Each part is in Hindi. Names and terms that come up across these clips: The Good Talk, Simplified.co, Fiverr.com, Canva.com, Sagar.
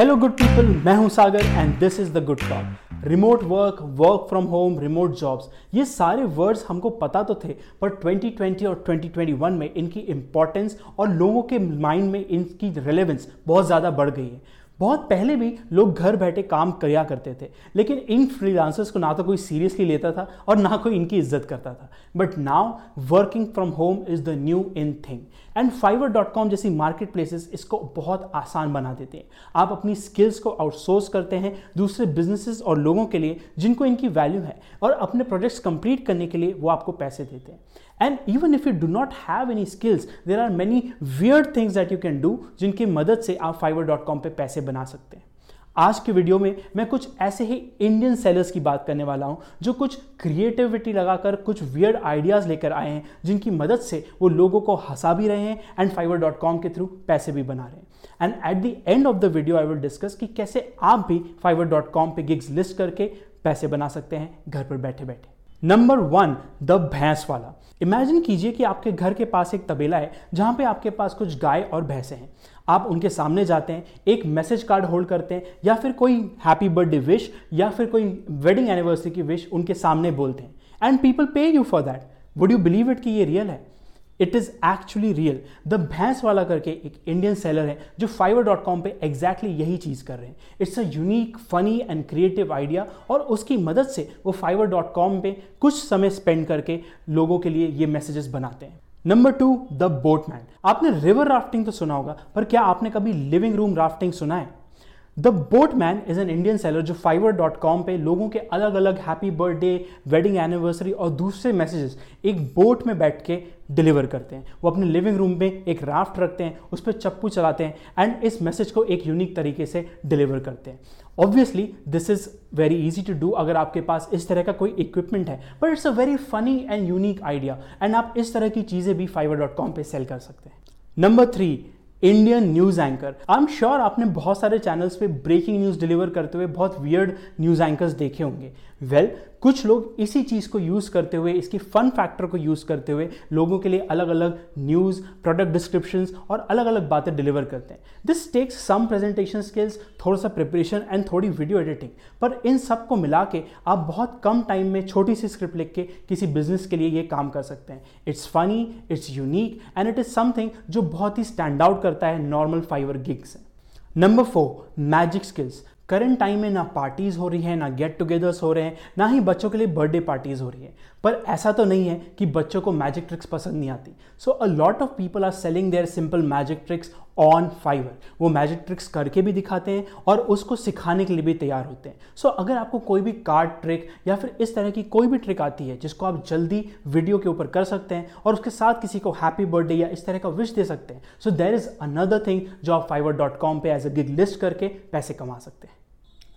हेलो गुड पीपल, मैं हूं Sagar and this is the good talk. Remote work, work from home, remote jobs, ये सारे वर्ड्स हमको पता तो थे, पर 2020 और 2021 में इनकी इम्पोर्टेंस और लोगों के माइंड में इनकी रेलेवेंस बहुत ज़्यादा बढ़ गई है। बहुत पहले भी लोग घर बैठे काम किया करते थे, लेकिन इन फ्रीलांसर्स को ना तो कोई सीरियसली लेता था और ना कोई इनकी इज्जत करता था। But now working from home is the new in thing and Fiverr.com जैसी मार्केट प्लेसेस इसको बहुत आसान बना देते हैं। आप अपनी स्किल्स को आउटसोर्स करते हैं दूसरे बिजनेसेस और लोगों के लिए जिनको इनकी वैल्यू है, और अपने प्रोजेक्ट्स कंप्लीट करने के लिए वो आपको पैसे देते हैं। And even if you do not have any skills, there are many weird things that you can do, जिनकी मदद से आप Fiverr.com पे पैसे बना सकते हैं। आज के वीडियो में मैं कुछ ऐसे ही इंडियन सेलर्स की बात करने वाला हूं जो कुछ क्रिएटिविटी लगाकर कुछ वियर्ड आइडियाज़ लेकर आए हैं, जिनकी मदद से वो लोगों को हंसा भी रहे हैं एंड Fiverr.com के थ्रू पैसे भी बना रहे हैं। And at the end of the video I will discuss कि कैसे आप भी Fiverr.com पे गिग्स लिस्ट करके पैसे बना सकते हैं घर पर बैठे बैठे। नंबर 1, द भैंस वाला। इमेजिन कीजिए कि आपके घर के पास एक तबेला है जहाँ पे आपके पास कुछ गाय और भैंसें हैं। आप उनके सामने जाते हैं, एक मैसेज कार्ड होल्ड करते हैं या फिर कोई हैप्पी बर्थडे विश या फिर कोई वेडिंग एनिवर्सरी की विश उनके सामने बोलते हैं and people pay you for that. Would you believe it कि ये रियल है? It is actually real. The भैंस वाला करके एक इंडियन सेलर है जो Fiverr.com पे एग्जैक्टली यही चीज़ कर रहे हैं। It's a unique, funny and creative idea, और उसकी मदद से वो Fiverr.com पे कुछ समय स्पेंड करके लोगों के लिए ये मैसेजेस बनाते हैं। Number 2, the boatman. आपने रिवर राफ्टिंग तो सुना होगा, पर क्या आपने कभी लिविंग रूम राफ्टिंग सुना है? The boatman is an Indian seller जो Fiverr.com पे लोगों के अलग अलग हैप्पी बर्थडे, वेडिंग एनिवर्सरी और दूसरे मैसेजेस एक बोट में बैठ के डिलीवर करते हैं। वो अपने लिविंग रूम में एक राफ्ट रखते हैं, उस पर चप्पू चलाते हैं एंड इस मैसेज को एक यूनिक तरीके से डिलीवर करते हैं। Obviously this is very easy to do अगर आपके पास इस तरह का कोई इक्विपमेंट है, but it's a very funny and unique idea and आप इस तरह की चीज़ें भी Fiverr.com पे सेल कर सकते हैं। Number 3, Indian news anchor. I am sure आपने बहुत सारे चैनल्स पे ब्रेकिंग न्यूज़ डिलीवर करते हुए बहुत वियर्ड न्यूज़ एंकर्स देखे होंगे। वेल, कुछ लोग इसी चीज़ को यूज़ करते हुए, इसकी फन फैक्टर को यूज़ करते हुए लोगों के लिए अलग अलग न्यूज़, प्रोडक्ट डिस्क्रिप्शंस और अलग अलग बातें डिलीवर करते हैं। This takes some presentation skills, थोड़ा सा प्रिपरेशन एंड थोड़ी वीडियो एडिटिंग, पर इन सब को मिला के आप बहुत कम टाइम में छोटी सी स्क्रिप्ट लिख के किसी बिजनेस के लिए ये काम कर सकते हैं। It's funny, it's unique and it is something जो बहुत ही स्टैंड आउट करता है normal Fiverr gigs. Number 4, magic skills. Current time में ना पार्टीज़ हो रही हैं, ना गेट टुगेदर्स हो रहे हैं, ना ही बच्चों के लिए बर्थडे पार्टीज़ हो रही है, पर ऐसा तो नहीं है कि बच्चों को मैजिक ट्रिक्स पसंद नहीं आती। So a lot of people are selling their simple magic tricks on Fiverr। वो मैजिक ट्रिक्स करके भी दिखाते हैं और उसको सिखाने के लिए भी तैयार होते हैं। सो अगर आपको कोई भी कार्ड ट्रिक या फिर इस तरह की कोई भी ट्रिक आती है जिसको आप जल्दी वीडियो के ऊपर कर सकते हैं और उसके साथ किसी को हैप्पी बर्थडे या इस तरह का विश दे सकते हैं, so there is another thing जो आप Fiverr.com पे एज अ गिग लिस्ट करके पैसे कमा सकते हैं।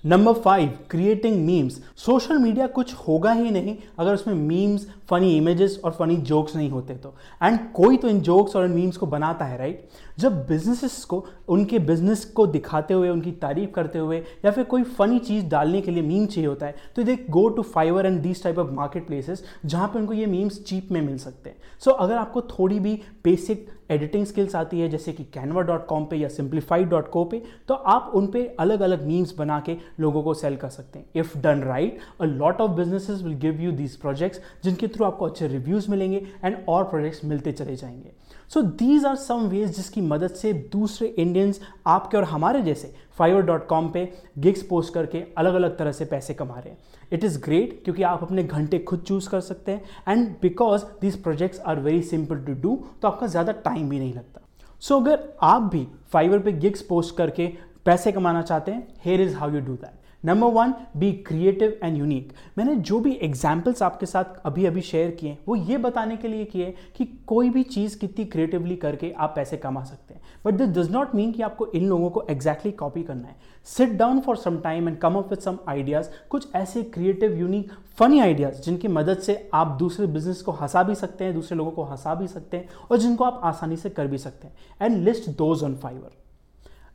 Number 5, creating memes. Social media कुछ होगा ही नहीं अगर उसमें मीम्स, फनी इमेजेस और फनी जोक्स नहीं होते तो, एंड कोई तो इन जोक्स और इन मीम्स को बनाता है, राइट? जब बिजनेसेस को उनके बिजनेस को दिखाते हुए, उनकी तारीफ करते हुए या फिर कोई फनी चीज़ डालने के लिए मीम चाहिए होता है, तो they go to Fiverr and these type of market places जहाँ पर उनको ये मीम्स चीप में मिल सकते हैं। सो अगर आपको थोड़ी भी बेसिक एडिटिंग स्किल्स आती है जैसे कि Canva.com पे या Simplified.co पे, तो आप उन पे अलग अलग मीम्स बना के लोगों को सेल कर सकते हैं। If done right, a lot of businesses will give you these projects जिनके थ्रू आपको अच्छे रिव्यूज़ मिलेंगे एंड और प्रोजेक्ट्स मिलते चले जाएंगे। So these are some ways जिसकी मदद से दूसरे इंडियंस, आपके और हमारे जैसे, Fiverr.com पे गिग्स पोस्ट करके अलग अलग तरह से पैसे कमा रहे हैं। इट इज़ ग्रेट क्योंकि आप अपने घंटे खुद चूज़ कर सकते हैं and because these projects are very simple to do, तो आपका ज़्यादा टाइम भी नहीं लगता। सो अगर आप भी Fiverr पे गिग्स पोस्ट करके पैसे कमाना चाहते हैं, here is how you do that. Number 1, be creative and unique. मैंने जो भी एग्जाम्पल्स आपके साथ अभी अभी शेयर किए वो ये बताने के लिए किए कि कोई भी चीज़ कितनी क्रिएटिवली करके आप पैसे कमा सकते हैं, but this does not mean कि आपको इन लोगों को एग्जैक्टली कॉपी करना है। Sit down for some time and come up with some ideas, कुछ ऐसे क्रिएटिव, यूनिक, फनी आइडियाज़ जिनकी मदद से आप दूसरे बिजनेस को हंसा भी सकते हैं, दूसरे लोगों को हंसा भी सकते हैं और जिनको आप आसानी से कर भी सकते हैं, and list those on Fiverr।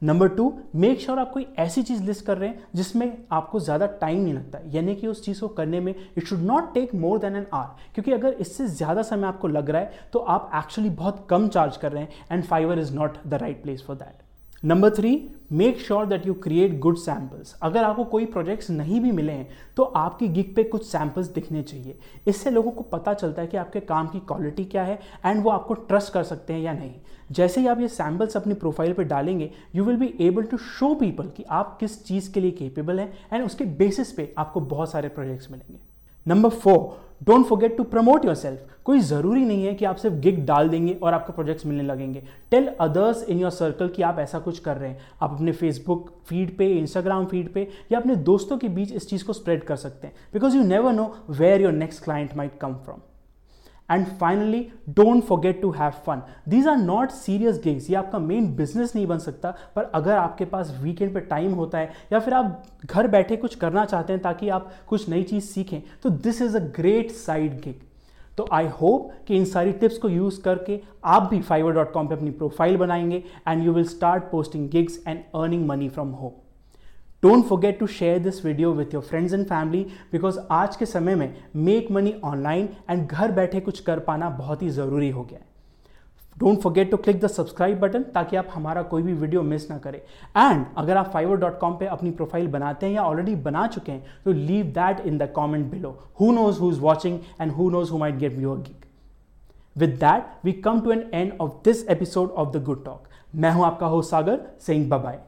Number 2, make sure आप कोई ऐसी चीज़ लिस्ट कर रहे हैं जिसमें आपको ज़्यादा टाइम नहीं लगता, यानी कि उस चीज़ को करने में it should not take more than an hour, क्योंकि अगर इससे ज़्यादा समय आपको लग रहा है तो आप एक्चुअली बहुत कम चार्ज कर रहे हैं and Fiverr is not the right place for that. Number 3, make sure that you create good samples. अगर आपको कोई प्रोजेक्ट्स नहीं भी मिले हैं तो आपकी गिग पे कुछ सैम्पल्स दिखने चाहिए। इससे लोगों को पता चलता है कि आपके काम की क्वालिटी क्या है एंड वो आपको ट्रस्ट कर सकते हैं या नहीं। जैसे ही आप ये सैम्पल्स अपनी प्रोफाइल पे डालेंगे, you will be able to show people कि आप किस चीज़ के लिए केपेबल हैं एंड उसके बेसिस पे आपको बहुत सारे प्रोजेक्ट्स मिलेंगे। Number 4, don't forget to promote yourself. कोई ज़रूरी नहीं है कि आप सिर्फ गिग डाल देंगे और आपको प्रोजेक्ट्स मिलने लगेंगे। Tell others in your circle कि आप ऐसा कुछ कर रहे हैं। आप अपने फेसबुक फीड पे, इंस्टाग्राम फीड पे या अपने दोस्तों के बीच इस चीज़ को स्प्रेड कर सकते हैं, because you never know where your next client might come from. And finally, don't forget to have fun. These are not serious gigs. ये आपका main business नहीं बन सकता, पर अगर आपके पास weekend पे time होता है या फिर आप घर बैठे कुछ करना चाहते हैं ताकि आप कुछ नई चीज़ सीखें, तो this is a great side gig. तो I hope कि इन सारी tips को use करके आप भी Fiverr.com पे अपनी profile बनाएंगे and you will start posting gigs and earning money from home. Don't forget to share this video with your friends and family because आज के समय में make money online and घर बैठे कुछ कर पाना बहुत ही ज़रूरी हो गया है। Don't forget to click the subscribe button ताकि आप हमारा कोई भी वीडियो मिस ना करें। And अगर आप Fiverr.com पे अपनी प्रोफाइल बनाते हैं या ऑलरेडी बना चुके हैं तो leave that in the comment below. Who knows who's watching and who knows who might get your gig. With that, we come to an end of this episode of The Good Talk. मैं हूँ आपका होस्ट सागर, saying bye-bye.